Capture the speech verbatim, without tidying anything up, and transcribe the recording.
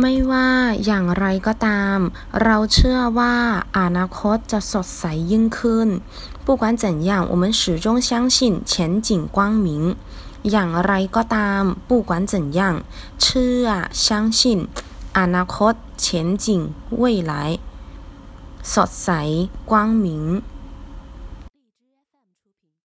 ไม่ว่าอย่างไรก็ตามเราเชื่อว่าอนาคตจะสดใสยิ่งขึ้น不管怎样我们始终相信前景光明อย่างไรก็ตาม不管怎样เชื่อ相信อนาคต前景未来สดใส光明